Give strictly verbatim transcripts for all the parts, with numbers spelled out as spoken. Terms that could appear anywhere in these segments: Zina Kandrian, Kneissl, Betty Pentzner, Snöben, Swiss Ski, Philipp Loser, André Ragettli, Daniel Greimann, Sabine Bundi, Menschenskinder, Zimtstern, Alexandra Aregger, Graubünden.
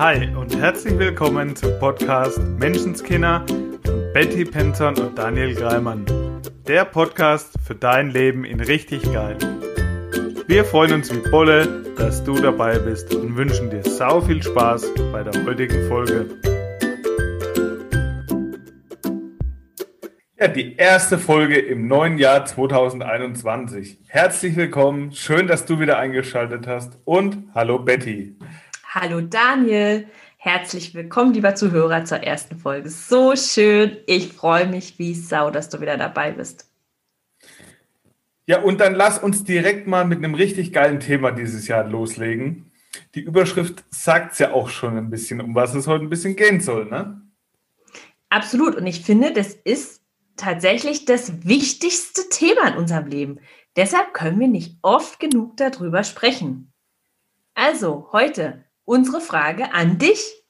Hi und herzlich willkommen zum Podcast Menschenskinder von Betty Pentzner und Daniel Greimann. Der Podcast für dein Leben in richtig geil. Wir freuen uns wie Bolle, dass du dabei bist und wünschen dir sau viel Spaß bei der heutigen Folge. Ja, die erste Folge im neuen Jahr zwanzig einundzwanzig. Herzlich willkommen, schön, dass du wieder eingeschaltet hast und hallo Betty. Hallo Daniel, herzlich willkommen, lieber Zuhörer, zur ersten Folge. So schön, ich freue mich wie Sau, dass du wieder dabei bist. Ja, und dann lass uns direkt mal mit einem richtig geilen Thema dieses Jahr loslegen. Die Überschrift sagt es ja auch schon ein bisschen, um was es heute ein bisschen gehen soll, ne? Absolut, und ich finde, das ist tatsächlich das wichtigste Thema in unserem Leben. Deshalb können wir nicht oft genug darüber sprechen. Also, heute unsere Frage an dich.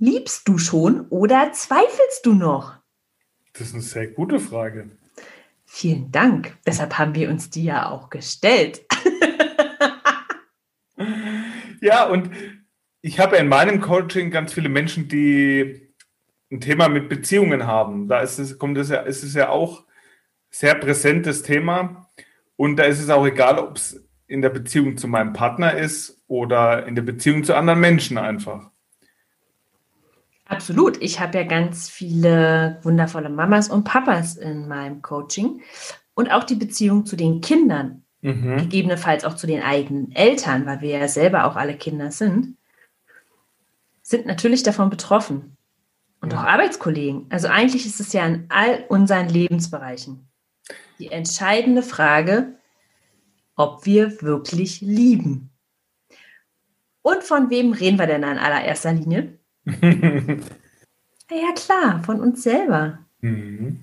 Liebst du schon oder zweifelst du noch? Das ist eine sehr gute Frage. Vielen Dank. Deshalb haben wir uns die ja auch gestellt. Ja, und ich habe in meinem Coaching ganz viele Menschen, die ein Thema mit Beziehungen haben. Da ist es, kommt es ja, ist es ja auch sehr präsentes Thema. Und da ist es auch egal, ob es in der Beziehung zu meinem Partner ist oder in der Beziehung zu anderen Menschen einfach. Absolut. Ich habe ja ganz viele wundervolle Mamas und Papas in meinem Coaching und auch die Beziehung zu den Kindern, mhm. gegebenenfalls auch zu den eigenen Eltern, weil wir ja selber auch alle Kinder sind, sind natürlich davon betroffen. Und ja. auch Arbeitskollegen. Also eigentlich ist es ja in all unseren Lebensbereichen die entscheidende Frage, ob wir wirklich lieben. Und von wem reden wir denn in allererster Linie? Ja klar, von uns selber. Mhm.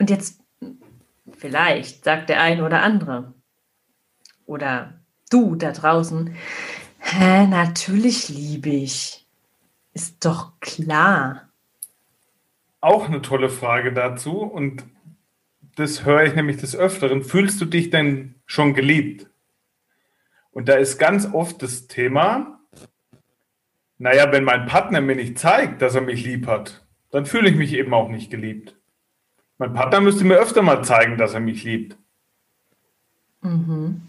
Und jetzt, vielleicht sagt der eine oder andere, oder du da draußen, hä, natürlich liebe ich. Ist doch klar. Auch eine tolle Frage dazu und das höre ich nämlich des Öfteren. Fühlst du dich denn schon geliebt? Und da ist ganz oft das Thema, naja, wenn mein Partner mir nicht zeigt, dass er mich lieb hat, dann fühle ich mich eben auch nicht geliebt. Mein Partner müsste mir öfter mal zeigen, dass er mich liebt. Mhm.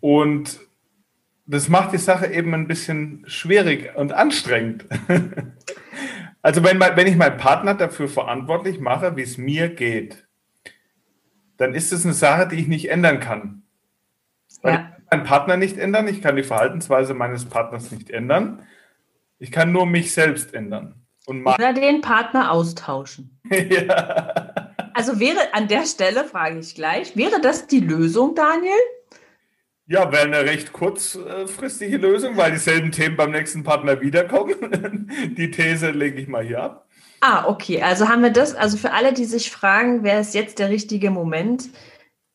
Und das macht die Sache eben ein bisschen schwierig und anstrengend. Also wenn, wenn ich meinen Partner dafür verantwortlich mache, wie es mir geht, dann ist es eine Sache, die ich nicht ändern kann. Weil ja. ich kann meinen Partner nicht ändern, ich kann die Verhaltensweise meines Partners nicht ändern. Ich kann nur mich selbst ändern. Und Oder den Partner austauschen. Ja. Also wäre an der Stelle, frage ich gleich, wäre das die Lösung, Daniel? Ja, wäre eine recht kurzfristige Lösung, weil dieselben Themen beim nächsten Partner wiederkommen. Die These lege ich mal hier ab. Ah, okay. Also haben wir das, also für alle, die sich fragen, wäre es jetzt der richtige Moment,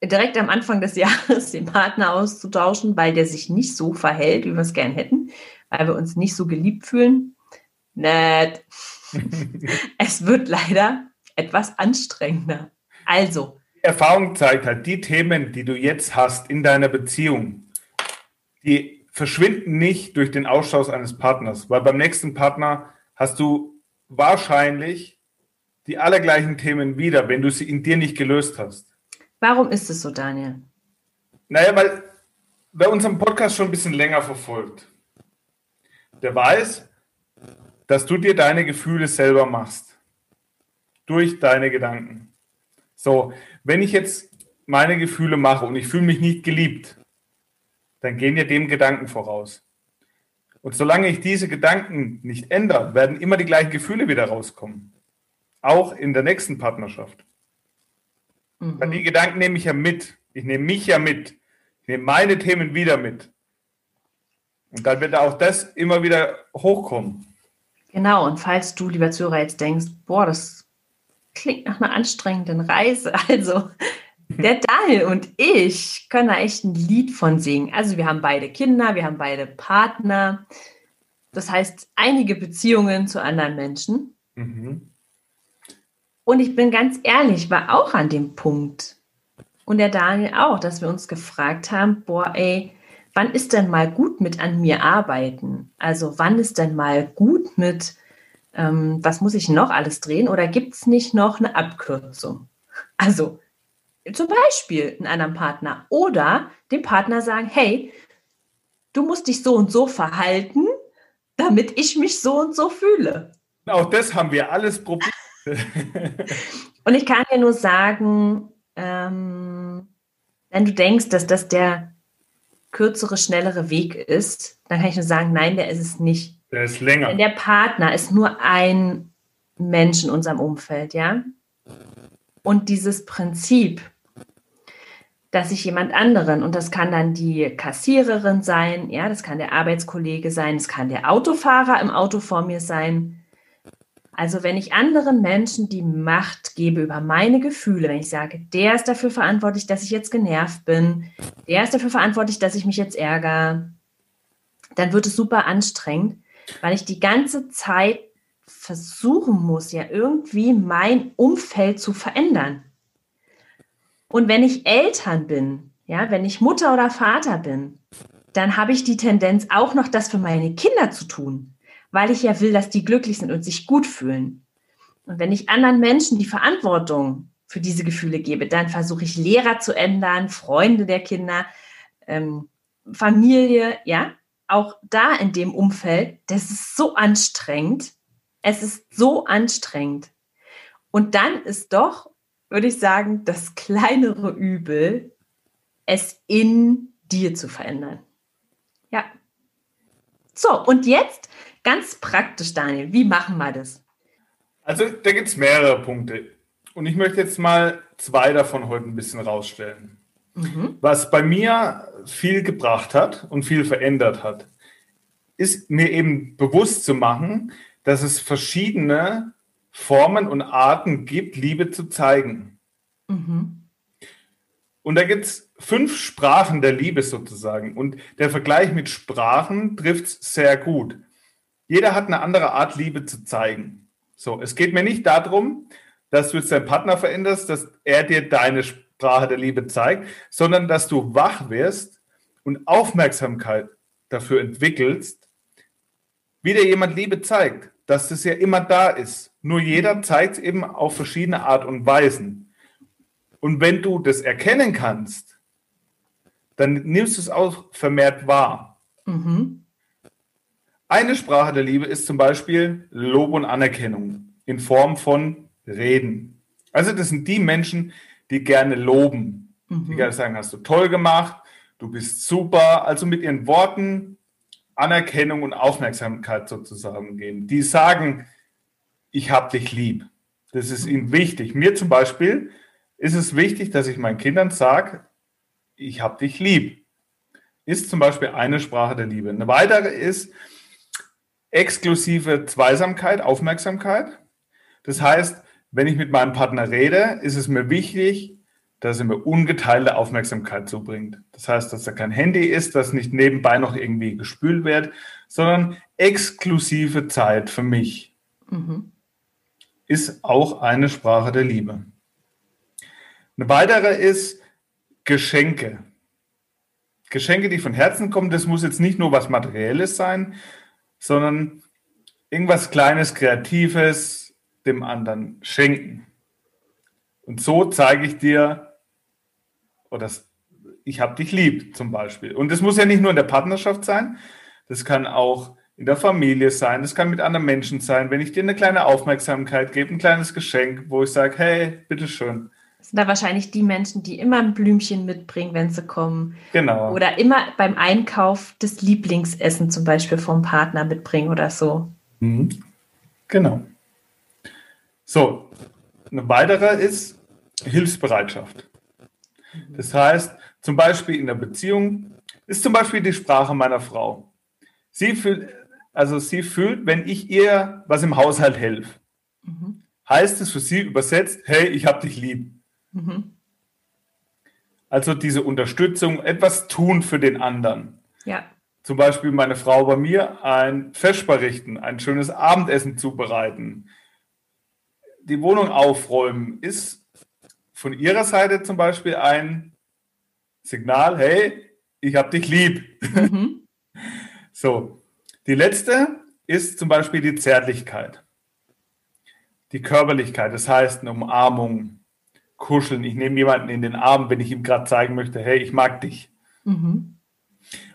direkt am Anfang des Jahres den Partner auszutauschen, weil der sich nicht so verhält, wie wir es gern hätten, weil wir uns nicht so geliebt fühlen? Nett. Es wird leider etwas anstrengender. Also, Erfahrung zeigt halt, die Themen, die du jetzt hast in deiner Beziehung, die verschwinden nicht durch den Austausch eines Partners, weil beim nächsten Partner hast du wahrscheinlich die allergleichen Themen wieder, wenn du sie in dir nicht gelöst hast. Warum ist es so, Daniel? Naja, weil wer unseren Podcast schon ein bisschen länger verfolgt, der weiß, dass du dir deine Gefühle selber machst. Durch deine Gedanken. So, wenn ich jetzt meine Gefühle mache und ich fühle mich nicht geliebt, dann gehen ja dem Gedanken voraus. Und solange ich diese Gedanken nicht ändere, werden immer die gleichen Gefühle wieder rauskommen. Auch in der nächsten Partnerschaft. Mhm. Weil die Gedanken nehme ich ja mit. Ich nehme mich ja mit. Ich nehme meine Themen wieder mit. Und dann wird auch das immer wieder hochkommen. Genau, und falls du, lieber Zuhörer, jetzt denkst, boah, das klingt nach einer anstrengenden Reise. Also, der Daniel und ich können da echt ein Lied von singen. Also, wir haben beide Kinder, wir haben beide Partner. Das heißt, einige Beziehungen zu anderen Menschen. Mhm. Und ich bin ganz ehrlich, war auch an dem Punkt. Und der Daniel auch, dass wir uns gefragt haben, boah, ey, wann ist denn mal gut mit an mir arbeiten? Also wann ist denn mal gut mit, ähm, was muss ich noch alles drehen? Oder gibt es nicht noch eine Abkürzung? Also zum Beispiel einen anderen Partner oder dem Partner sagen, hey, du musst dich so und so verhalten, damit ich mich so und so fühle. Auch das haben wir alles probiert. Und ich kann dir nur sagen, ähm, wenn du denkst, dass das der kürzere, schnellere Weg ist, dann kann ich nur sagen, nein, der ist es nicht. Der ist länger. Denn der Partner ist nur ein Mensch in unserem Umfeld, ja? Und dieses Prinzip, dass ich jemand anderen, und das kann dann die Kassiererin sein, ja, das kann der Arbeitskollege sein, das kann der Autofahrer im Auto vor mir sein. Also wenn ich anderen Menschen die Macht gebe über meine Gefühle, wenn ich sage, der ist dafür verantwortlich, dass ich jetzt genervt bin, der ist dafür verantwortlich, dass ich mich jetzt ärgere, dann wird es super anstrengend, weil ich die ganze Zeit versuchen muss, ja irgendwie mein Umfeld zu verändern. Und wenn ich Eltern bin, ja, wenn ich Mutter oder Vater bin, dann habe ich die Tendenz auch noch, das für meine Kinder zu tun, weil ich ja will, dass die glücklich sind und sich gut fühlen. Und wenn ich anderen Menschen die Verantwortung für diese Gefühle gebe, dann versuche ich, Lehrer zu ändern, Freunde der Kinder, ähm, Familie, ja, auch da in dem Umfeld. Das ist so anstrengend. Es ist so anstrengend. Und dann ist doch, würde ich sagen, das kleinere Übel, es in dir zu verändern. Ja. So, und jetzt ganz praktisch, Daniel, wie machen wir das? Also da gibt es mehrere Punkte und ich möchte jetzt mal zwei davon heute ein bisschen rausstellen. Mhm. Was bei mir viel gebracht hat und viel verändert hat, ist mir eben bewusst zu machen, dass es verschiedene Formen und Arten gibt, Liebe zu zeigen. Mhm. Und da gibt es fünf Sprachen der Liebe sozusagen und der Vergleich mit Sprachen trifft es sehr gut. Jeder hat eine andere Art, Liebe zu zeigen. So, es geht mir nicht darum, dass du jetzt deinen Partner veränderst, dass er dir deine Sprache der Liebe zeigt, sondern dass du wach wirst und Aufmerksamkeit dafür entwickelst, wie dir jemand Liebe zeigt, dass das ja immer da ist. Nur jeder zeigt es eben auf verschiedene Art und Weisen. Und wenn du das erkennen kannst, dann nimmst du es auch vermehrt wahr. Mhm. Eine Sprache der Liebe ist zum Beispiel Lob und Anerkennung in Form von Reden. Also das sind die Menschen, die gerne loben. Mhm. Die gerne sagen, hast du toll gemacht, du bist super. Also mit ihren Worten Anerkennung und Aufmerksamkeit sozusagen geben. Die sagen, ich hab dich lieb. Das ist ihnen wichtig. Mir zum Beispiel ist es wichtig, dass ich meinen Kindern sage, ich hab dich lieb. Ist zum Beispiel eine Sprache der Liebe. Eine weitere ist exklusive Zweisamkeit, Aufmerksamkeit. Das heißt, wenn ich mit meinem Partner rede, ist es mir wichtig, dass er mir ungeteilte Aufmerksamkeit zubringt. Das heißt, dass da kein Handy ist, dass nicht nebenbei noch irgendwie gespült wird, sondern exklusive Zeit für mich. Mhm. Ist auch eine Sprache der Liebe. Eine weitere ist Geschenke. Geschenke, die von Herzen kommen, das muss jetzt nicht nur was Materielles sein, sondern irgendwas Kleines, Kreatives dem anderen schenken. Und so zeige ich dir, oder ich habe dich lieb zum Beispiel. Und das muss ja nicht nur in der Partnerschaft sein, das kann auch in der Familie sein, das kann mit anderen Menschen sein. Wenn ich dir eine kleine Aufmerksamkeit gebe, ein kleines Geschenk, wo ich sage, hey, bitteschön. Das sind da wahrscheinlich die Menschen, die immer ein Blümchen mitbringen, wenn sie kommen. Genau. Oder immer beim Einkauf das Lieblingsessen zum Beispiel vom Partner mitbringen oder so. Mhm. Genau. So, eine weitere ist Hilfsbereitschaft. Das heißt, zum Beispiel in der Beziehung ist zum Beispiel die Sprache meiner Frau. Sie fühlt, also sie fühlt, wenn ich ihr was im Haushalt helfe, mhm. heißt es für sie übersetzt, hey, ich hab dich lieb. Mhm. Also diese Unterstützung, etwas tun für den anderen. Ja. Zum Beispiel meine Frau bei mir ein Fest berichten, ein schönes Abendessen zubereiten, die Wohnung aufräumen, ist von ihrer Seite zum Beispiel ein Signal, hey, ich habe dich lieb. Mhm. So, die letzte ist zum Beispiel die Zärtlichkeit, die Körperlichkeit, das heißt eine Umarmung, Kuscheln. Ich nehme jemanden in den Arm, wenn ich ihm gerade zeigen möchte, hey, ich mag dich. Mhm.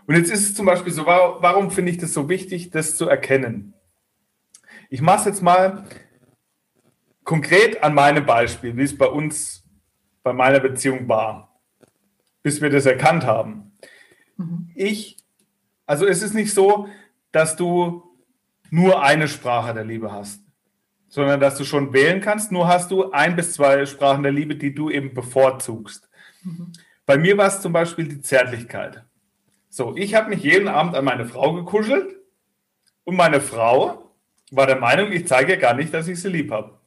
Und jetzt ist es zum Beispiel so, warum, warum finde ich das so wichtig, das zu erkennen? Ich mache es jetzt mal konkret an meinem Beispiel, wie es bei uns, bei meiner Beziehung war, bis wir das erkannt haben. Mhm. Ich, also es ist nicht so, dass du nur eine Sprache der Liebe hast, sondern dass du schon wählen kannst, nur hast du ein bis zwei Sprachen der Liebe, die du eben bevorzugst. Mhm. Bei mir war es zum Beispiel die Zärtlichkeit. So, ich habe mich jeden Abend an meine Frau gekuschelt und meine Frau war der Meinung, ich zeige ja gar nicht, dass ich sie lieb habe.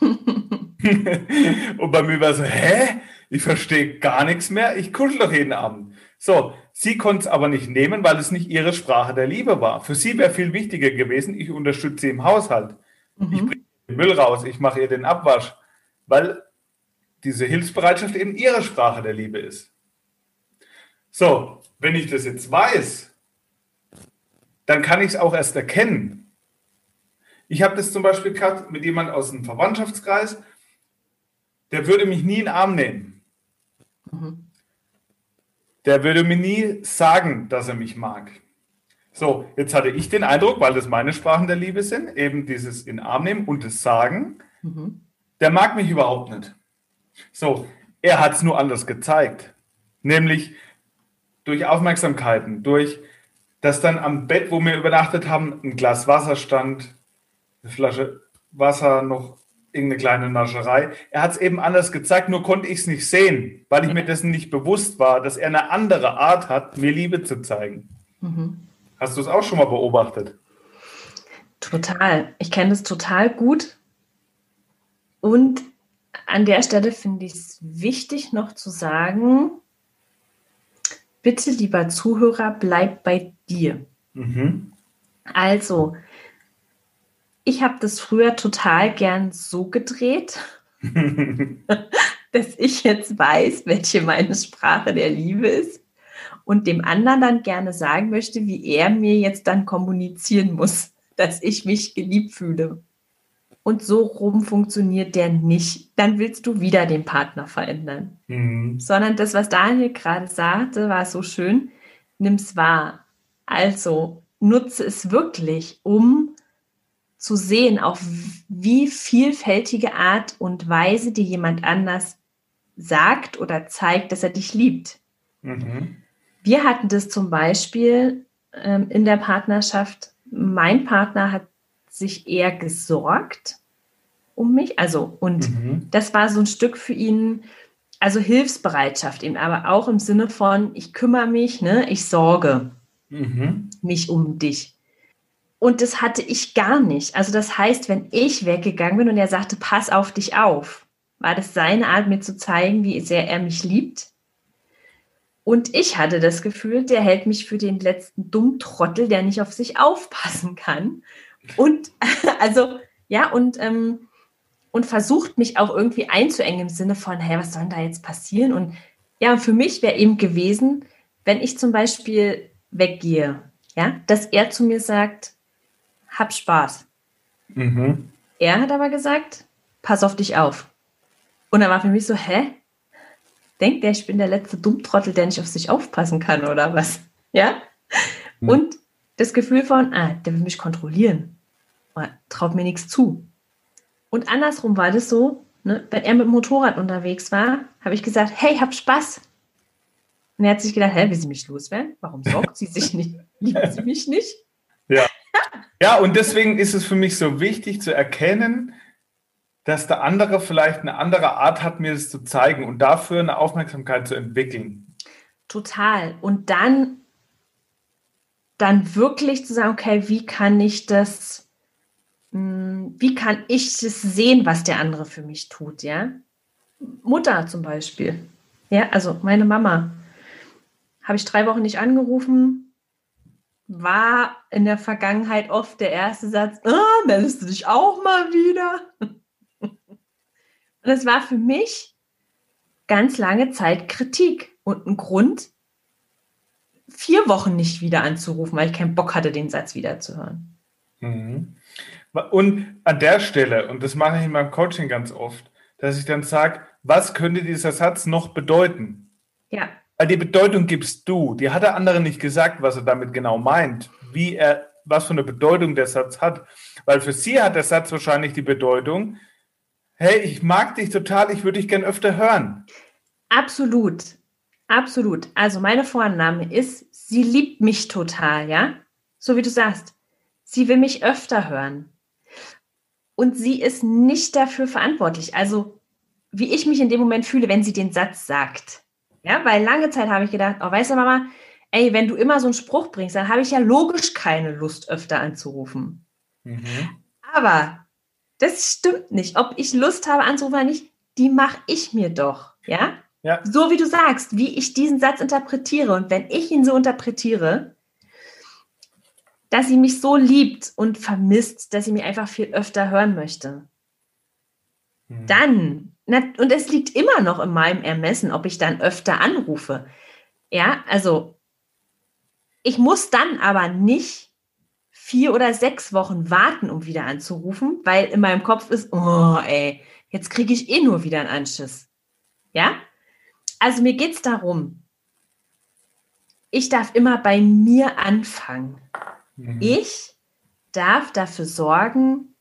Und bei mir war so, hä? Ich verstehe gar nichts mehr, ich kuschel doch jeden Abend. So, sie konnte es aber nicht nehmen, weil es nicht ihre Sprache der Liebe war. Für sie wäre viel wichtiger gewesen, ich unterstütze sie im Haushalt. Mhm. Ich bringe den Müll raus, ich mache ihr den Abwasch, weil diese Hilfsbereitschaft eben ihre Sprache der Liebe ist. So, wenn ich das jetzt weiß, dann kann ich es auch erst erkennen. Ich habe das zum Beispiel gehabt mit jemandem aus dem Verwandtschaftskreis, der würde mich nie in den Arm nehmen. Mhm. Der würde mir nie sagen, dass er mich mag. So, jetzt hatte ich den Eindruck, weil das meine Sprachen der Liebe sind, eben dieses in den Arm nehmen und das Sagen, mhm. der mag mich überhaupt nicht. So, er hat es nur anders gezeigt. Nämlich durch Aufmerksamkeiten, durch, dass dann am Bett, wo wir übernachtet haben, ein Glas Wasser stand, eine Flasche Wasser, noch irgendeine kleine Nascherei. Er hat es eben anders gezeigt, nur konnte ich es nicht sehen, weil ich mir dessen nicht bewusst war, dass er eine andere Art hat, mir Liebe zu zeigen. Mhm. Hast du es auch schon mal beobachtet? Total. Ich kenne das total gut. Und an der Stelle finde ich es wichtig, noch zu sagen, bitte, lieber Zuhörer, bleib bei dir. Mhm. Also, ich habe das früher total gern so gedreht, dass ich jetzt weiß, welche meine Sprache der Liebe ist und dem anderen dann gerne sagen möchte, wie er mir jetzt dann kommunizieren muss, dass ich mich geliebt fühle. Und so rum funktioniert der nicht. Dann willst du wieder den Partner verändern. Mhm. Sondern das, was Daniel gerade sagte, war so schön, nimm es wahr. Also nutze es wirklich, um zu sehen, auf wie vielfältige Art und Weise dir jemand anders sagt oder zeigt, dass er dich liebt. Mhm. Wir hatten das zum Beispiel ähm, in der Partnerschaft. Mein Partner hat sich eher gesorgt um mich. Also, und mhm. das war so ein Stück für ihn, also Hilfsbereitschaft eben, aber auch im Sinne von, ich kümmere mich, ne, ich sorge mhm. mich um dich. Und das hatte ich gar nicht. Also das heißt, wenn ich weggegangen bin und er sagte, pass auf dich auf, war das seine Art, mir zu zeigen, wie sehr er mich liebt. Und ich hatte das Gefühl, der hält mich für den letzten Dummtrottel, der nicht auf sich aufpassen kann. Und also, ja, und, ähm, und versucht mich auch irgendwie einzuengen im Sinne von, hey, was soll denn da jetzt passieren? Und ja, für mich wäre eben gewesen, wenn ich zum Beispiel weggehe, ja, dass er zu mir sagt, hab Spaß. Mhm. Er hat aber gesagt, pass auf dich auf. Und dann war für mich so, hä? Denkt der, ich bin der letzte Dummtrottel, der nicht auf sich aufpassen kann oder was? Ja? Mhm. Und das Gefühl von, ah, der will mich kontrollieren. Traut mir nichts zu. Und andersrum war das so, ne, wenn er mit dem Motorrad unterwegs war, habe ich gesagt, hey, hab Spaß. Und er hat sich gedacht, hä, will sie mich loswerden? Warum sorgt sie sich nicht? Liebt sie mich nicht? Ja. Ja, und deswegen ist es für mich so wichtig zu erkennen, dass der andere vielleicht eine andere Art hat, mir das zu zeigen und dafür eine Aufmerksamkeit zu entwickeln. Total. Und dann, dann wirklich zu sagen, okay, wie kann ich das Wie kann ich das sehen, was der andere für mich tut, ja? Mutter zum Beispiel, ja, also meine Mama, habe ich drei Wochen nicht angerufen, war in der Vergangenheit oft der erste Satz, ah, meldest du dich auch mal wieder? Und das war für mich ganz lange Zeit Kritik und ein Grund, vier Wochen nicht wieder anzurufen, weil ich keinen Bock hatte, den Satz wieder zu hören. Mhm. Und an der Stelle, und das mache ich in meinem Coaching ganz oft, dass ich dann sage, was könnte dieser Satz noch bedeuten? Ja. Weil die Bedeutung gibst du. Die hat der andere nicht gesagt, was er damit genau meint, wie er, was für eine Bedeutung der Satz hat. Weil für sie hat der Satz wahrscheinlich die Bedeutung, hey, ich mag dich total, ich würde dich gern öfter hören. Absolut, absolut. Also meine Vorannahme ist, sie liebt mich total, ja? So wie du sagst. Sie will mich öfter hören. Und sie ist nicht dafür verantwortlich. Also, wie ich mich in dem Moment fühle, wenn sie den Satz sagt. Ja, weil lange Zeit habe ich gedacht, oh, weißt du, Mama, ey, wenn du immer so einen Spruch bringst, dann habe ich ja logisch keine Lust, öfter anzurufen. Mhm. Aber das stimmt nicht. Ob ich Lust habe, anzurufen oder nicht, die mache ich mir doch. Ja? Ja. So wie du sagst, wie ich diesen Satz interpretiere. Und wenn ich ihn so interpretiere, dass sie mich so liebt und vermisst, dass sie mich einfach viel öfter hören möchte. Mhm. Dann, und es liegt immer noch in meinem Ermessen, ob ich dann öfter anrufe. Ja, also ich muss dann aber nicht vier oder sechs Wochen warten, um wieder anzurufen, weil in meinem Kopf ist, oh ey, jetzt kriege ich eh nur wieder einen Anschiss. Ja, also mir geht es darum, ich darf immer bei mir anfangen. Ich darf dafür sorgen,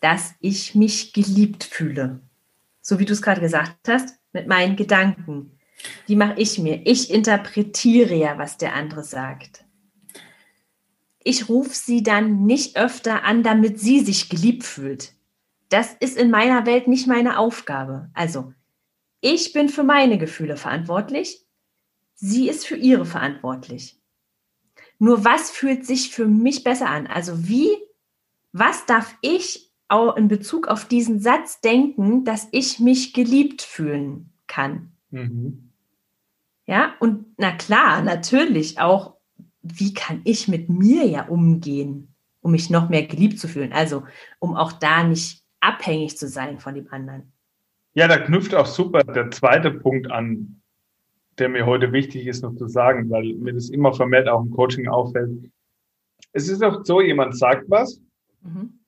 dass ich mich geliebt fühle. So wie du es gerade gesagt hast, mit meinen Gedanken. Die mache ich mir. Ich interpretiere ja, was der andere sagt. Ich rufe sie dann nicht öfter an, damit sie sich geliebt fühlt. Das ist in meiner Welt nicht meine Aufgabe. Also, ich bin für meine Gefühle verantwortlich. Sie ist für ihre verantwortlich. Nur was fühlt sich für mich besser an? Also wie, was darf ich auch in Bezug auf diesen Satz denken, dass ich mich geliebt fühlen kann? Mhm. Ja, und na klar, natürlich auch, wie kann ich mit mir ja umgehen, um mich noch mehr geliebt zu fühlen? Also, um auch da nicht abhängig zu sein von dem anderen. Ja, da knüpft auch super der zweite Punkt an, der mir heute wichtig ist, noch zu sagen, weil mir das immer vermehrt auch im Coaching auffällt. Es ist auch so, jemand sagt was, mhm.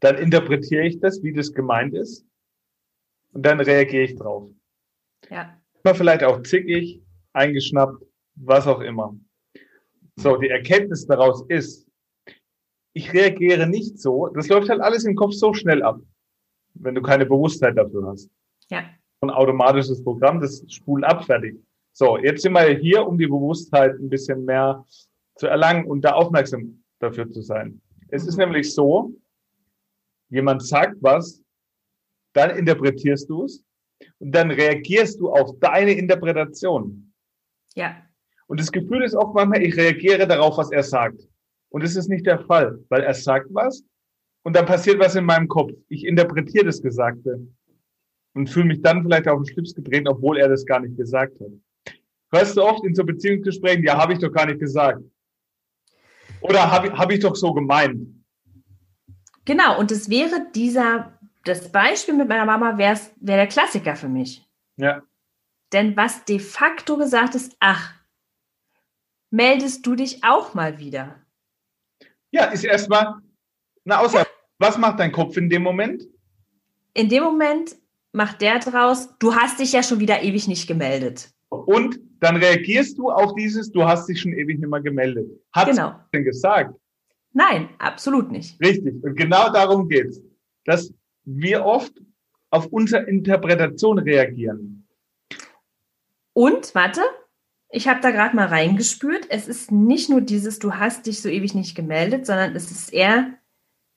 dann interpretiere ich das, wie das gemeint ist, und dann reagiere ich drauf. Ja. Mal vielleicht auch zickig, eingeschnappt, was auch immer. So, die Erkenntnis daraus ist, ich reagiere nicht so, das läuft halt alles im Kopf so schnell ab, wenn du keine Bewusstheit dafür hast. Ja. Ein automatisches Programm, das spulen ab, fertig. So, jetzt sind wir hier, um die Bewusstheit ein bisschen mehr zu erlangen und da aufmerksam dafür zu sein. Es ist nämlich so, jemand sagt was, dann interpretierst du es und dann reagierst du auf deine Interpretation. Ja. Und das Gefühl ist oft manchmal, ich reagiere darauf, was er sagt. Und das ist nicht der Fall, weil er sagt was und dann passiert was in meinem Kopf. Ich interpretiere das Gesagte. Und fühle mich dann vielleicht auf den Schlips gedreht, obwohl er das gar nicht gesagt hat. Hörst du oft in so Beziehungsgesprächen, ja, habe ich doch gar nicht gesagt. Oder habe ich, hab ich doch so gemeint. Genau, und das wäre dieser, das Beispiel mit meiner Mama wäre wär der Klassiker für mich. Ja. Denn was de facto gesagt ist, ach, meldest du dich auch mal wieder? Ja, ist erstmal eine Aussage. Was macht dein Kopf in dem Moment? In dem Moment macht der draus, du hast dich ja schon wieder ewig nicht gemeldet. Und dann reagierst du auf dieses, du hast dich schon ewig nicht mehr gemeldet. Hat es genau. denn gesagt? Nein, absolut nicht. Richtig. Und genau darum geht es, dass wir oft auf unsere Interpretation reagieren. Und, warte, ich habe da gerade mal reingespürt, es ist nicht nur dieses, du hast dich so ewig nicht gemeldet, sondern es ist eher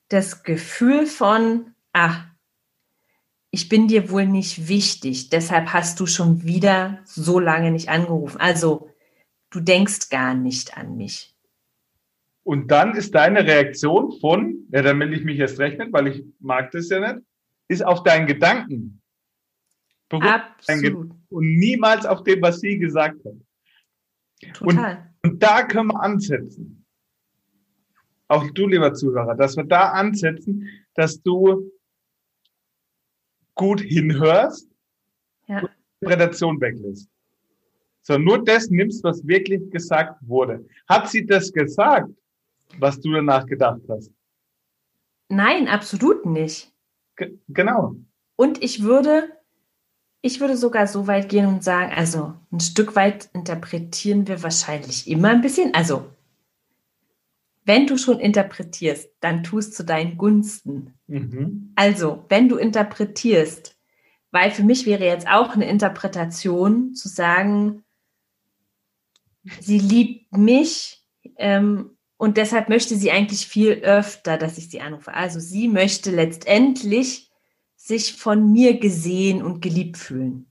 das Gefühl von, ach, ich bin dir wohl nicht wichtig, deshalb hast du schon wieder so lange nicht angerufen. Also, du denkst gar nicht an mich. Und dann ist deine Reaktion von, ja, dann will ich mich erst rechnen, weil ich mag das ja nicht, ist auf deinen Gedanken. Absolut. Und niemals auf dem, was sie gesagt hat. Total. Und, und da können wir ansetzen. Auch du, lieber Zuhörer, dass wir da ansetzen, dass du gut hinhörst ja. und Interpretation weglässt. sondern nur das nimmst, was wirklich gesagt wurde. Hat sie das gesagt, was du danach gedacht hast? Nein, absolut nicht. G- genau. Und ich würde, ich würde sogar so weit gehen und sagen, also ein Stück weit interpretieren wir wahrscheinlich immer ein bisschen. Also, wenn du schon interpretierst, dann tust zu deinen Gunsten. Mhm. Also, wenn du interpretierst, weil für mich wäre jetzt auch eine Interpretation zu sagen, sie liebt mich, ähm, und deshalb möchte sie eigentlich viel öfter, dass ich sie anrufe. Also sie möchte letztendlich sich von mir gesehen und geliebt fühlen.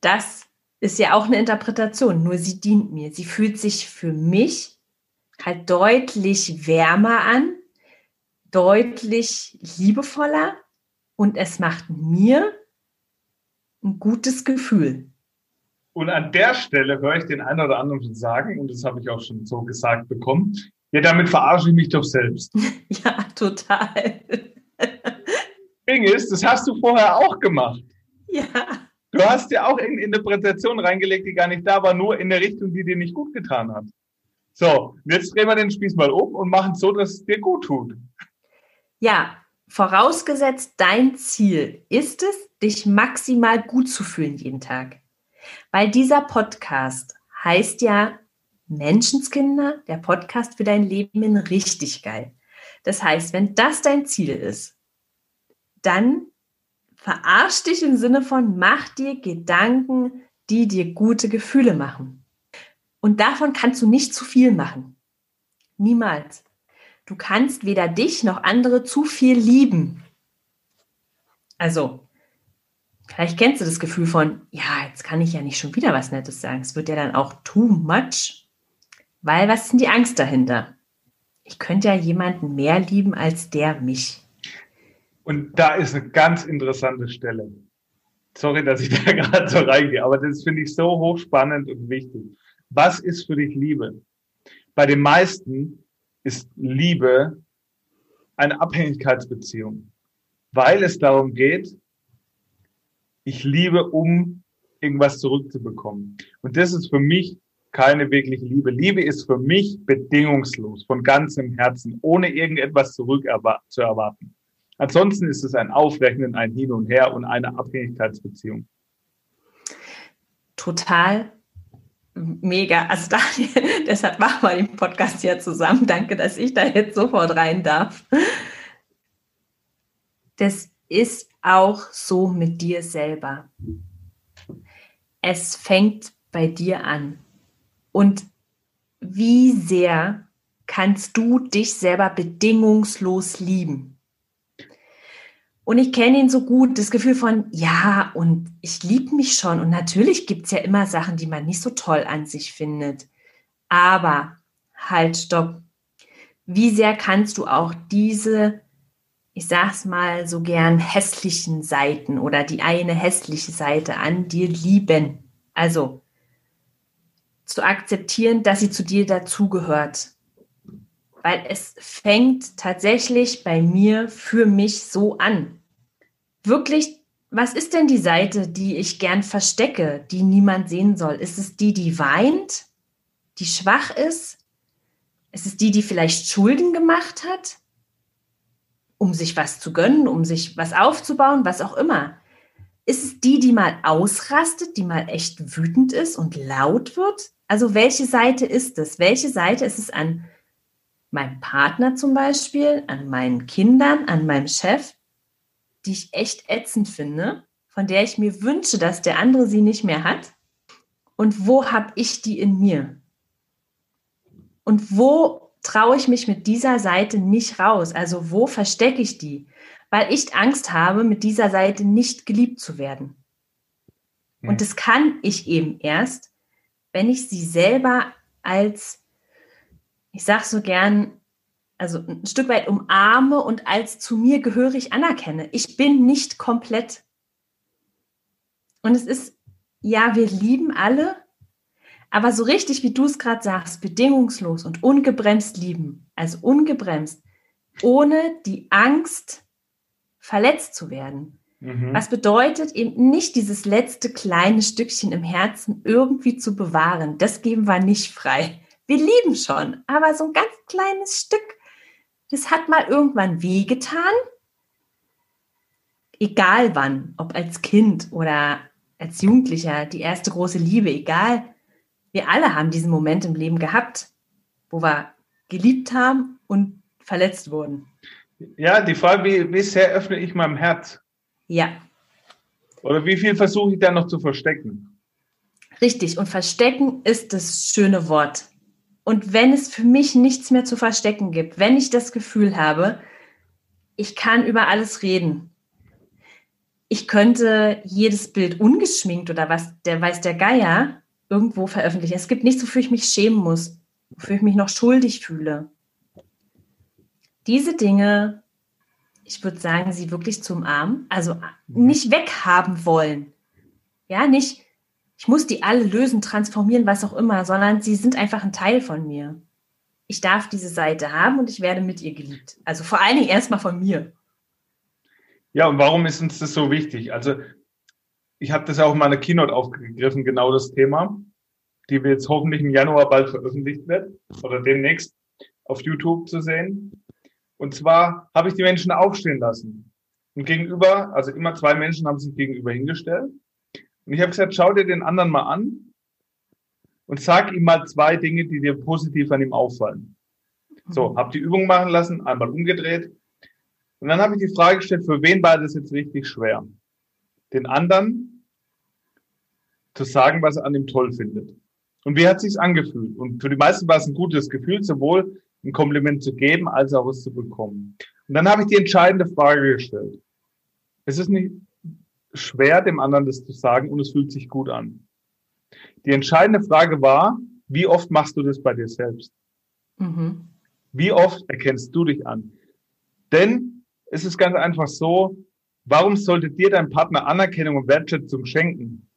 Das ist ja auch eine Interpretation, nur sie dient mir. Sie fühlt sich für mich halt deutlich wärmer an, deutlich liebevoller und es macht mir ein gutes Gefühl. Und an der Stelle höre ich den einen oder anderen schon sagen, und das habe ich auch schon so gesagt bekommen, ja, damit verarsche ich mich doch selbst. Ja, total. Ding ist, das hast du vorher auch gemacht. Ja. Du hast ja auch in Interpretation reingelegt, die gar nicht da war, nur in der Richtung, die dir nicht gut getan hat. So, jetzt drehen wir den Spieß mal um und machen es so, dass es dir gut tut. Ja, vorausgesetzt, dein Ziel ist es, dich maximal gut zu fühlen jeden Tag. Weil dieser Podcast heißt ja Menschenskinder, der Podcast für dein Leben in richtig geil. Das heißt, wenn das dein Ziel ist, dann verarsch dich im Sinne von, mach dir Gedanken, die dir gute Gefühle machen. Und davon kannst du nicht zu viel machen. Niemals. Du kannst weder dich noch andere zu viel lieben. Also, vielleicht kennst du das Gefühl von, ja, jetzt kann ich ja nicht schon wieder was Nettes sagen. Es wird ja dann auch too much, weil was ist denn die Angst dahinter? Ich könnte ja jemanden mehr lieben als der mich. Und da ist eine ganz interessante Stelle. Sorry, dass ich da gerade so reingehe, aber das finde ich so hochspannend und wichtig. Was ist für dich Liebe? Bei den meisten ist Liebe eine Abhängigkeitsbeziehung, weil es darum geht, ich liebe, um irgendwas zurückzubekommen. Und das ist für mich keine wirkliche Liebe. Liebe ist für mich bedingungslos, von ganzem Herzen, ohne irgendetwas zurück zu erwarten. Ansonsten ist es ein Aufrechnen, ein Hin und Her und eine Abhängigkeitsbeziehung. Total mega. Also Daniel, deshalb machen wir den Podcast ja zusammen. Danke, dass ich da jetzt sofort rein darf. Das ist auch so mit dir selber. Es fängt bei dir an. Und wie sehr kannst du dich selber bedingungslos lieben? Und ich kenne ihn so gut, das Gefühl von, ja, und ich liebe mich schon. Und natürlich gibt es ja immer Sachen, die man nicht so toll an sich findet. Aber halt, stopp. Wie sehr kannst du auch diese, ich sag's mal so gern, hässlichen Seiten oder die eine hässliche Seite an dir lieben. Also zu akzeptieren, dass sie zu dir dazugehört. Weil es fängt tatsächlich bei mir für mich so an. Wirklich, was ist denn die Seite, die ich gern verstecke, die niemand sehen soll? Ist es die, die weint, die schwach ist? Ist es die, die vielleicht Schulden gemacht hat, um sich was zu gönnen, um sich was aufzubauen, was auch immer? Ist es die, die mal ausrastet, die mal echt wütend ist und laut wird? Also welche Seite ist es? Welche Seite ist es an meinem Partner zum Beispiel, an meinen Kindern, an meinem Chef, die ich echt ätzend finde, von der ich mir wünsche, dass der andere sie nicht mehr hat? Und wo habe ich die in mir? Und wo traue ich mich mit dieser Seite nicht raus? Also wo verstecke ich die? Weil ich Angst habe, mit dieser Seite nicht geliebt zu werden. Mhm. Und das kann ich eben erst, wenn ich sie selber als, ich sage so gern, also ein Stück weit umarme und als zu mir gehörig anerkenne. Ich bin nicht komplett. Und es ist, ja, wir lieben alle, aber so richtig, wie du es gerade sagst, bedingungslos und ungebremst lieben, also ungebremst, ohne die Angst, verletzt zu werden. Mhm. Was bedeutet eben nicht, dieses letzte kleine Stückchen im Herzen irgendwie zu bewahren. Das geben wir nicht frei. Wir lieben schon, aber so ein ganz kleines Stück, das hat mal irgendwann wehgetan. Egal wann, ob als Kind oder als Jugendlicher, die erste große Liebe, egal. Wir alle haben diesen Moment im Leben gehabt, wo wir geliebt haben und verletzt wurden. Ja, die Frage, wie, wie sehr öffne ich meinem Herz? Ja. Oder wie viel versuche ich da noch zu verstecken? Richtig, und verstecken ist das schöne Wort. Und wenn es für mich nichts mehr zu verstecken gibt, wenn ich das Gefühl habe, ich kann über alles reden, ich könnte jedes Bild ungeschminkt oder was, der weiß der Geier, irgendwo veröffentlichen. Es gibt nichts, wofür ich mich schämen muss, wofür ich mich noch schuldig fühle. Diese Dinge, ich würde sagen, sie wirklich zu umarmen, also nicht weghaben wollen. Ja, nicht, ich muss die alle lösen, transformieren, was auch immer, sondern sie sind einfach ein Teil von mir. Ich darf diese Seite haben und ich werde mit ihr geliebt. Also vor allen Dingen erstmal von mir. Ja, und warum ist uns das so wichtig? Also ich habe das ja auch in meiner Keynote aufgegriffen, genau das Thema, die wir jetzt hoffentlich im Januar bald veröffentlicht wird oder demnächst auf YouTube zu sehen. Und zwar habe ich die Menschen aufstehen lassen. Und gegenüber, also immer zwei Menschen haben sich gegenüber hingestellt. Und ich habe gesagt, schau dir den anderen mal an und sag ihm mal zwei Dinge, die dir positiv an ihm auffallen. So, habe die Übung machen lassen, einmal umgedreht. Und dann habe ich die Frage gestellt, für wen war das jetzt richtig schwer? Den anderen zu sagen, was er an ihm toll findet. Und wie hat es sich angefühlt? Und für die meisten war es ein gutes Gefühl, sowohl ein Kompliment zu geben, als auch es zu bekommen. Und dann habe ich die entscheidende Frage gestellt. Es ist nicht schwer, dem anderen das zu sagen, und es fühlt sich gut an. Die entscheidende Frage war, wie oft machst du das bei dir selbst? Mhm. Wie oft erkennst du dich an? Denn es ist ganz einfach so, warum sollte dir dein Partner Anerkennung und Wertschätzung schenken,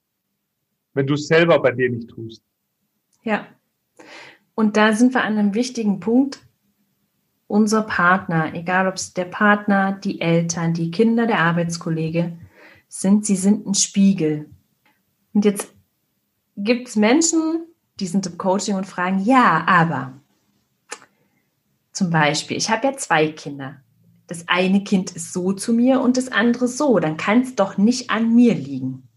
wenn du es selber bei dir nicht tust? Ja, und da sind wir an einem wichtigen Punkt. Unser Partner, egal ob es der Partner, die Eltern, die Kinder, der Arbeitskollege sind, sie sind ein Spiegel. Und jetzt gibt es Menschen, die sind im Coaching und fragen, ja, aber zum Beispiel, ich habe ja zwei Kinder. Das eine Kind ist so zu mir und das andere so. Dann kann es doch nicht an mir liegen.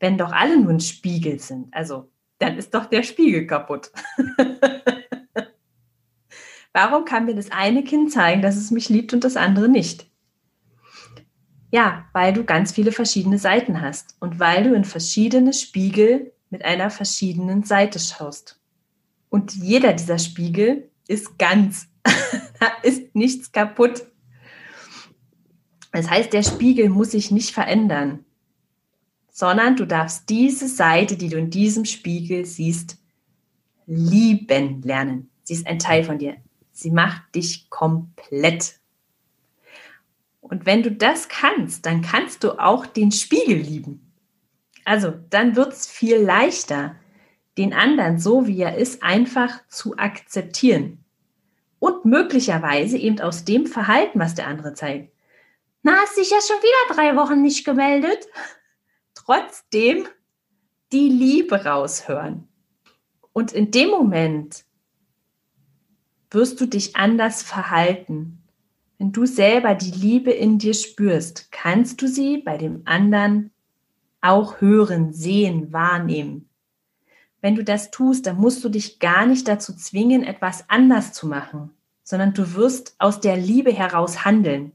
Wenn doch alle nur ein Spiegel sind, also dann ist doch der Spiegel kaputt. Warum kann mir das eine Kind zeigen, dass es mich liebt und das andere nicht? Ja, weil du ganz viele verschiedene Seiten hast und weil du in verschiedene Spiegel mit einer verschiedenen Seite schaust. Und jeder dieser Spiegel ist ganz. Da ist nichts kaputt. Das heißt, der Spiegel muss sich nicht verändern, sondern du darfst diese Seite, die du in diesem Spiegel siehst, lieben lernen. Sie ist ein Teil von dir. Sie macht dich komplett. Und wenn du das kannst, dann kannst du auch den Spiegel lieben. Also, dann wird es viel leichter, den anderen, so wie er ist, einfach zu akzeptieren. Und möglicherweise eben aus dem Verhalten, was der andere zeigt. Na, hast dich ja schon wieder drei Wochen nicht gemeldet. Trotzdem die Liebe raushören. Und in dem Moment wirst du dich anders verhalten. Wenn du selber die Liebe in dir spürst, kannst du sie bei dem anderen auch hören, sehen, wahrnehmen. Wenn du das tust, dann musst du dich gar nicht dazu zwingen, etwas anders zu machen, sondern du wirst aus der Liebe heraus handeln.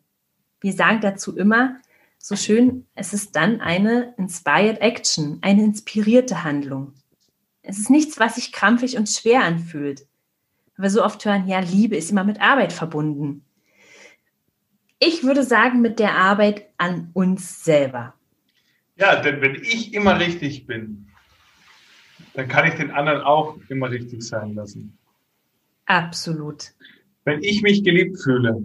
Wir sagen dazu immer so schön, es ist dann eine inspired action, eine inspirierte Handlung. Es ist nichts, was sich krampfig und schwer anfühlt. Aber so oft hören, ja, Liebe ist immer mit Arbeit verbunden. Ich würde sagen, mit der Arbeit an uns selber. Ja, denn wenn ich immer richtig bin, dann kann ich den anderen auch immer richtig sein lassen. Absolut. Wenn ich mich geliebt fühle,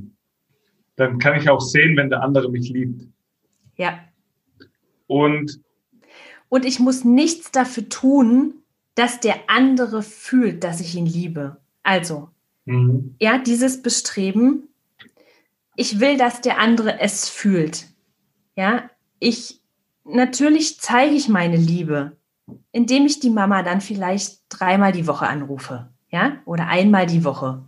dann kann ich auch sehen, wenn der andere mich liebt. Ja. Und, Und ich muss nichts dafür tun, dass der andere fühlt, dass ich ihn liebe. Also, mhm. ja, dieses Bestreben, ich will, dass der andere es fühlt. Ja, ich, natürlich zeige ich meine Liebe, indem ich die Mama dann vielleicht dreimal die Woche anrufe, ja, oder einmal die Woche.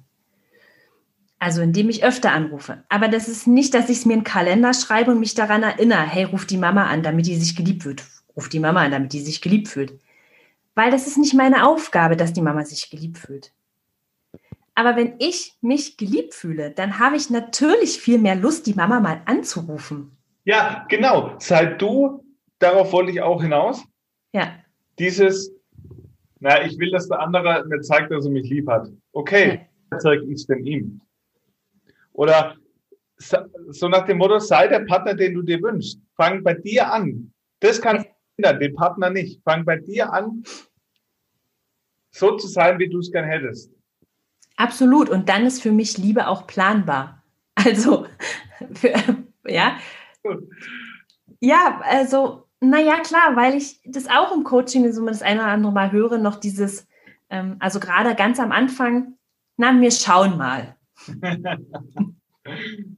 Also indem ich öfter anrufe. Aber das ist nicht, dass ich es mir in den Kalender schreibe und mich daran erinnere, hey, ruf die Mama an, damit die sich geliebt fühlt. Ruf die Mama an, damit die sich geliebt fühlt. Weil das ist nicht meine Aufgabe, dass die Mama sich geliebt fühlt. Aber wenn ich mich geliebt fühle, dann habe ich natürlich viel mehr Lust, die Mama mal anzurufen. Ja, genau. Seit du, darauf wollte ich auch hinaus, ja. Dieses, na, ich will, dass der andere mir zeigt, dass er mich lieb hat. Okay, ja. Zeige ich es denn ihm. Oder so nach dem Motto, sei der Partner, den du dir wünschst. Fang bei dir an. Das kannst du ändern, den Partner nicht. Fang bei dir an, so zu sein, wie du es gern hättest. Absolut. Und dann ist für mich Liebe auch planbar. Also, für, ja. Ja, also, naja, klar, weil ich das auch im Coaching, so das eine oder andere Mal höre, noch dieses, ähm, also gerade ganz am Anfang, na, wir schauen mal.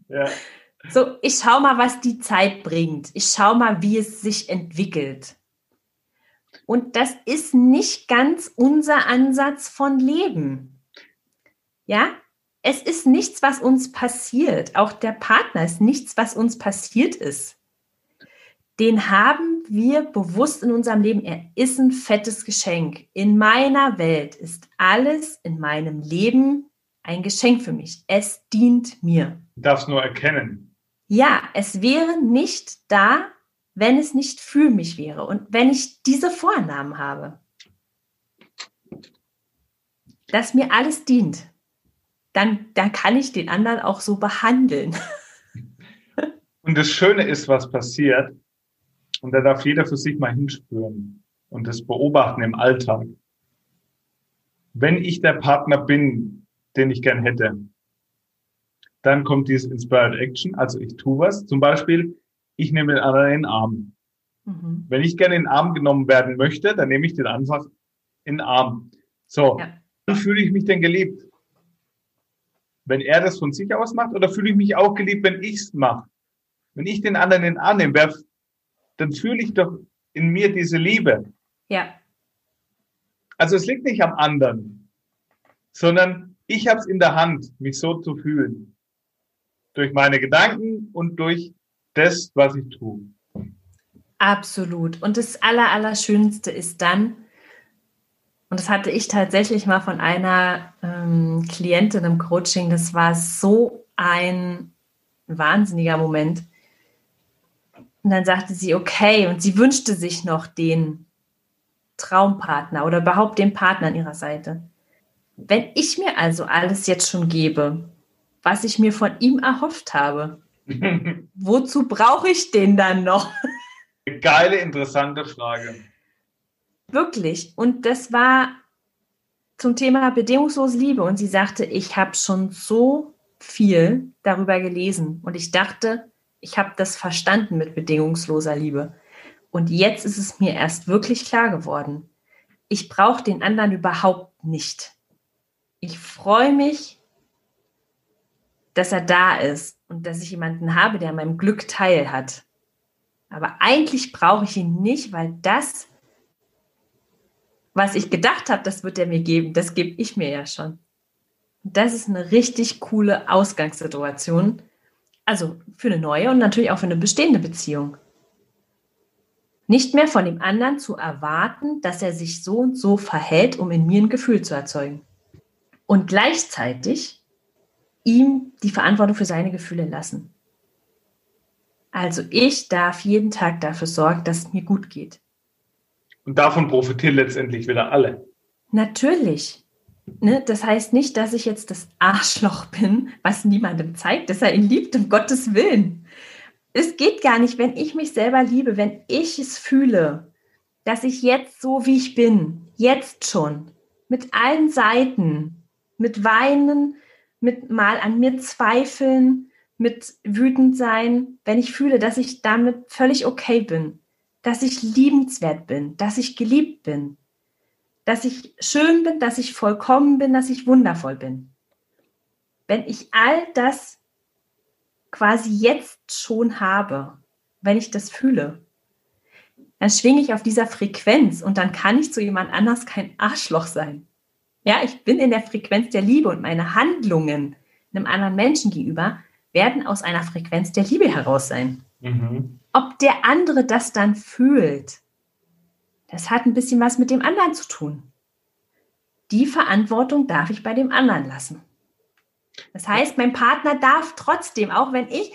Ja. So, ich schaue mal, was die Zeit bringt. Ich schaue mal, wie es sich entwickelt. Und das ist nicht ganz unser Ansatz von Leben. Ja, es ist nichts, was uns passiert. Auch der Partner ist nichts, was uns passiert ist. Den haben wir bewusst in unserem Leben. Er ist ein fettes Geschenk. In meiner Welt ist alles in meinem Leben ein Geschenk für mich. Es dient mir. Du darfst nur erkennen. Ja, es wäre nicht da, wenn es nicht für mich wäre und wenn ich diese Vornamen habe. Dass mir alles dient. Dann, dann kann ich den anderen auch so behandeln. Und das Schöne ist, was passiert, und da darf jeder für sich mal hinspüren und das beobachten im Alltag. Wenn ich der Partner bin, den ich gern hätte, dann kommt dieses Inspired Action, also ich tue was. Zum Beispiel, ich nehme den anderen in den Arm. Mhm. Wenn ich gerne in den Arm genommen werden möchte, dann nehme ich den einfach in den Arm. So, ja. Dann fühle ich mich denn geliebt. Wenn er das von sich aus macht, oder fühle ich mich auch geliebt, wenn ich es mache? Wenn ich den anderen in den Arm nehme, dann fühle ich doch in mir diese Liebe. Ja. Also es liegt nicht am anderen, sondern ich habe es in der Hand, mich so zu fühlen. Durch meine Gedanken und durch das, was ich tue. Absolut. Und das Aller, Allerschönste ist dann, und das hatte ich tatsächlich mal von einer ähm, Klientin im Coaching. Das war so ein wahnsinniger Moment. Und dann sagte sie, okay, und sie wünschte sich noch den Traumpartner oder überhaupt den Partner an ihrer Seite. Wenn ich mir also alles jetzt schon gebe, was ich mir von ihm erhofft habe, wozu brauche ich den dann noch? Eine geile, interessante Frage. Wirklich. Und das war zum Thema bedingungslose Liebe. Und sie sagte, ich habe schon so viel darüber gelesen. Und ich dachte, ich habe das verstanden mit bedingungsloser Liebe. Und jetzt ist es mir erst wirklich klar geworden. Ich brauche den anderen überhaupt nicht. Ich freue mich, dass er da ist und dass ich jemanden habe, der an meinem Glück teilhat. Aber eigentlich brauche ich ihn nicht, weil das, was ich gedacht habe, das wird er mir geben, das gebe ich mir ja schon. Das ist eine richtig coole Ausgangssituation. Also für eine neue und natürlich auch für eine bestehende Beziehung. Nicht mehr von dem anderen zu erwarten, dass er sich so und so verhält, um in mir ein Gefühl zu erzeugen. Und gleichzeitig ihm die Verantwortung für seine Gefühle lassen. Also ich darf jeden Tag dafür sorgen, dass es mir gut geht. Und davon profitieren letztendlich wieder alle. Natürlich. Ne? Das heißt nicht, dass ich jetzt das Arschloch bin, was niemandem zeigt, dass er ihn liebt, um Gottes Willen. Es geht gar nicht, wenn ich mich selber liebe, wenn ich es fühle, dass ich jetzt so, wie ich bin, jetzt schon, mit allen Seiten, mit Weinen, mit mal an mir zweifeln, mit wütend sein, wenn ich fühle, dass ich damit völlig okay bin. Dass ich liebenswert bin, dass ich geliebt bin, dass ich schön bin, dass ich vollkommen bin, dass ich wundervoll bin. Wenn ich all das quasi jetzt schon habe, wenn ich das fühle. Dann schwinge ich auf dieser Frequenz und dann kann ich zu jemand anders kein Arschloch sein. Ja, ich bin in der Frequenz der Liebe und meine Handlungen einem anderen Menschen gegenüber werden aus einer Frequenz der Liebe heraus sein. Mhm. Ob der andere das dann fühlt, das hat ein bisschen was mit dem anderen zu tun. Die Verantwortung darf ich bei dem anderen lassen. Das heißt, mein Partner darf trotzdem, auch wenn ich,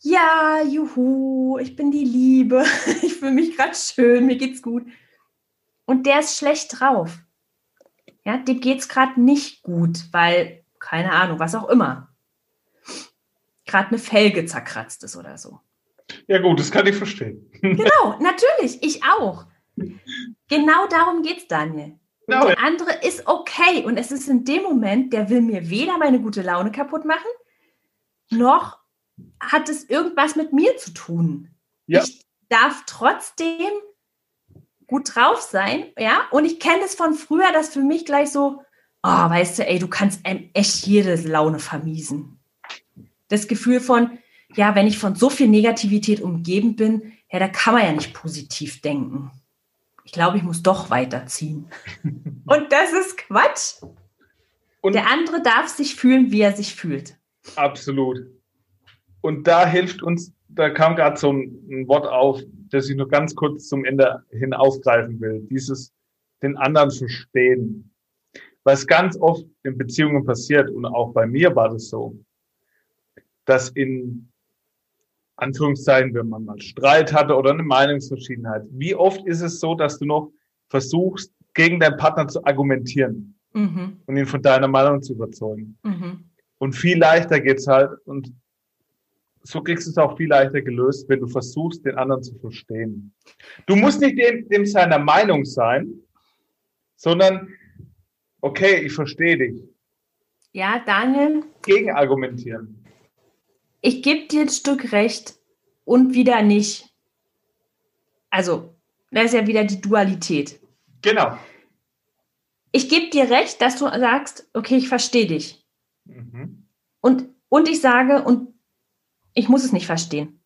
ja, juhu, ich bin die Liebe, ich fühle mich gerade schön, mir geht's gut. Und der ist schlecht drauf. Ja, dem geht's gerade nicht gut, weil, keine Ahnung, was auch immer, gerade eine Felge zerkratzt ist oder so. Ja gut, das kann ich verstehen. Genau, natürlich, ich auch. Genau darum geht's, Daniel. Genau. Der andere ist okay und es ist in dem Moment, der will mir weder meine gute Laune kaputt machen, noch hat es irgendwas mit mir zu tun. Ja. Ich darf trotzdem gut drauf sein, ja, und ich kenne das von früher, dass für mich gleich so, oh, weißt du, ey, du kannst einem echt jede Laune vermiesen. Das Gefühl von, ja, wenn ich von so viel Negativität umgeben bin, ja, da kann man ja nicht positiv denken. Ich glaube, ich muss doch weiterziehen. Und das ist Quatsch. Und der andere darf sich fühlen, wie er sich fühlt. Absolut. Und da hilft uns, da kam gerade so ein Wort auf, das ich noch ganz kurz zum Ende hin aufgreifen will. Dieses, den anderen verstehen. Was ganz oft in Beziehungen passiert, und auch bei mir war das so, dass in Anführungszeichen, wenn man mal Streit hatte oder eine Meinungsverschiedenheit. Wie oft ist es so, dass du noch versuchst, gegen deinen Partner zu argumentieren, mhm, und ihn von deiner Meinung zu überzeugen? Mhm. Und viel leichter geht's halt, und so kriegst du es auch viel leichter gelöst, wenn du versuchst, den anderen zu verstehen. Du musst nicht dem, dem seiner Meinung sein, sondern, okay, ich verstehe dich. Ja, Daniel. Gegen argumentieren. Ich gebe dir ein Stück recht und wieder nicht. Also, das ist ja wieder die Dualität. Genau. Ich gebe dir recht, dass du sagst, okay, ich verstehe dich. Mhm. Und, und ich sage, und ich muss es nicht verstehen.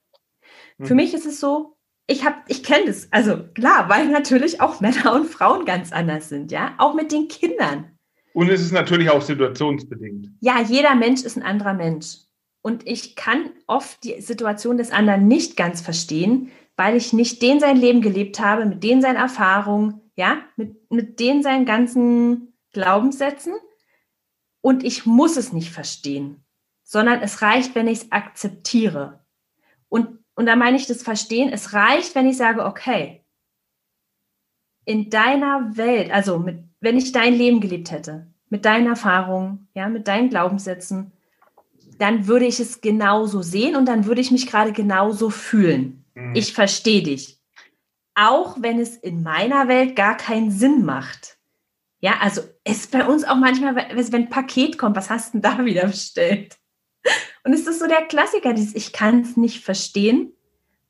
Mhm. Für mich ist es so, ich habe, ich kenne das. Also klar, weil natürlich auch Männer und Frauen ganz anders sind, ja, auch mit den Kindern. Und es ist natürlich auch situationsbedingt. Ja, jeder Mensch ist ein anderer Mensch. Und ich kann oft die Situation des anderen nicht ganz verstehen, weil ich nicht den sein Leben gelebt habe, mit denen seinen Erfahrungen, ja, mit, mit denen seinen ganzen Glaubenssätzen. Und ich muss es nicht verstehen, sondern es reicht, wenn ich es akzeptiere. Und, und da meine ich das Verstehen, es reicht, wenn ich sage, okay, in deiner Welt, also mit, wenn ich dein Leben gelebt hätte, mit deinen Erfahrungen, ja, mit deinen Glaubenssätzen, dann würde ich es genauso sehen und dann würde ich mich gerade genauso fühlen. Mhm. Ich verstehe dich. Auch wenn es in meiner Welt gar keinen Sinn macht. Ja, also es ist bei uns auch manchmal, wenn ein Paket kommt, was hast du denn da wieder bestellt? Und es ist so der Klassiker, dieses ich kann es nicht verstehen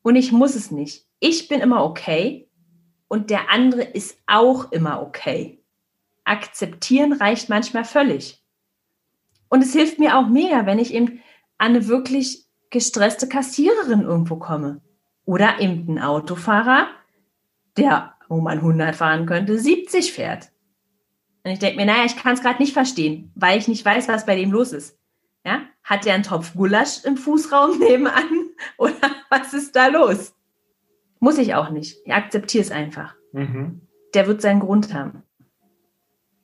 und ich muss es nicht. Ich bin immer okay und der andere ist auch immer okay. Akzeptieren reicht manchmal völlig. Und es hilft mir auch mega, wenn ich eben an eine wirklich gestresste Kassiererin irgendwo komme. Oder eben einen Autofahrer, der, wo man hundert fahren könnte, siebzig fährt. Und ich denke mir, naja, ich kann es gerade nicht verstehen, weil ich nicht weiß, was bei dem los ist. Ja? Hat der einen Topf Gulasch im Fußraum nebenan? Oder was ist da los? Muss ich auch nicht. Ich akzeptiere es einfach. Mhm. Der wird seinen Grund haben.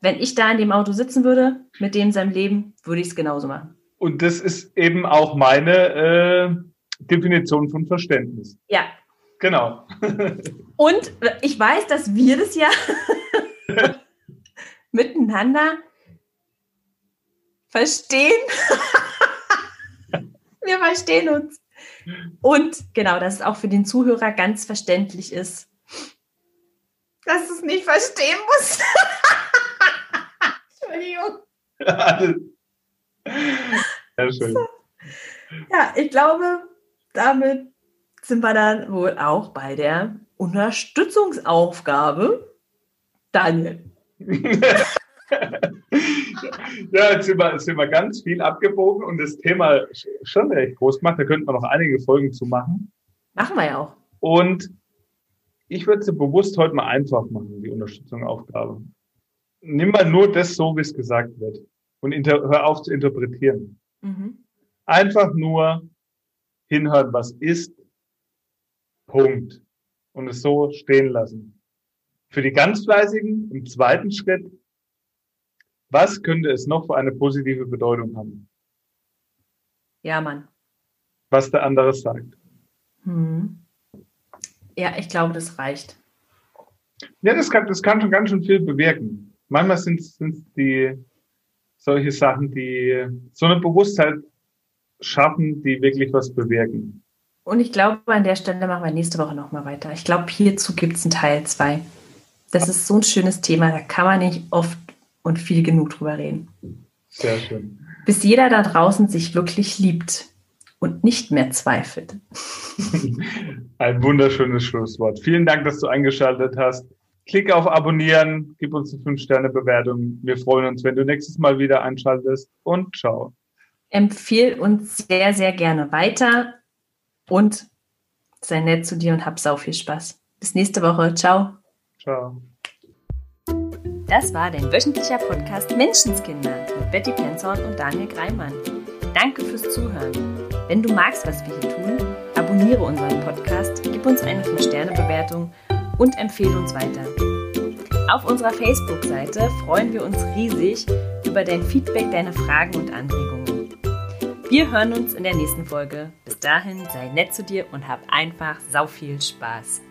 Wenn ich da in dem Auto sitzen würde, mit dem in seinem Leben, würde ich es genauso machen. Und das ist eben auch meine äh, Definition von Verständnis. Ja. Genau. Und ich weiß, dass wir das ja miteinander verstehen. Wir verstehen uns. Und genau, dass es auch für den Zuhörer ganz verständlich ist, dass du es nicht verstehen musst. Ja, schön. Ja, ich glaube, damit sind wir dann wohl auch bei der Unterstützungsaufgabe, Daniel. Ja, jetzt sind, wir, jetzt sind wir ganz viel abgebogen und das Thema schon recht groß gemacht. Da könnten wir noch einige Folgen zu machen. Machen wir ja auch. Und ich würde es bewusst heute mal einfach machen, die Unterstützungsaufgabe. Nimm mal nur das so, wie es gesagt wird. Und inter- hör auf zu interpretieren. Mhm. Einfach nur hinhören, was ist, Punkt. Und es so stehen lassen. Für die ganz Fleißigen, im zweiten Schritt, was könnte es noch für eine positive Bedeutung haben? Ja, Mann. Was der andere sagt. Hm. Ja, ich glaube, das reicht. Ja, das kann, das kann schon ganz schön viel bewirken. Manchmal sind es die solche Sachen, die so eine Bewusstheit schaffen, die wirklich was bewirken. Und ich glaube, an der Stelle machen wir nächste Woche nochmal weiter. Ich glaube, hierzu gibt es einen Teil zwei. Das ist so ein schönes Thema, da kann man nicht oft und viel genug drüber reden. Sehr schön. Bis jeder da draußen sich wirklich liebt und nicht mehr zweifelt. Ein wunderschönes Schlusswort. Vielen Dank, dass du eingeschaltet hast. Klick auf Abonnieren, gib uns eine fünf Sterne Bewertung. Wir freuen uns, wenn du nächstes Mal wieder einschaltest. Und ciao. Empfehl uns sehr, sehr gerne weiter und sei nett zu dir und hab sau viel Spaß. Bis nächste Woche. Ciao. Ciao. Das war dein wöchentlicher Podcast Menschenskinder mit Betty Pentzner und Daniel Greimann. Danke fürs Zuhören. Wenn du magst, was wir hier tun, abonniere unseren Podcast, gib uns eine fünf Sterne Bewertung und empfehle uns weiter. Auf unserer Facebook-Seite freuen wir uns riesig über dein Feedback, deine Fragen und Anregungen. Wir hören uns in der nächsten Folge. Bis dahin, sei nett zu dir und hab einfach sau viel Spaß.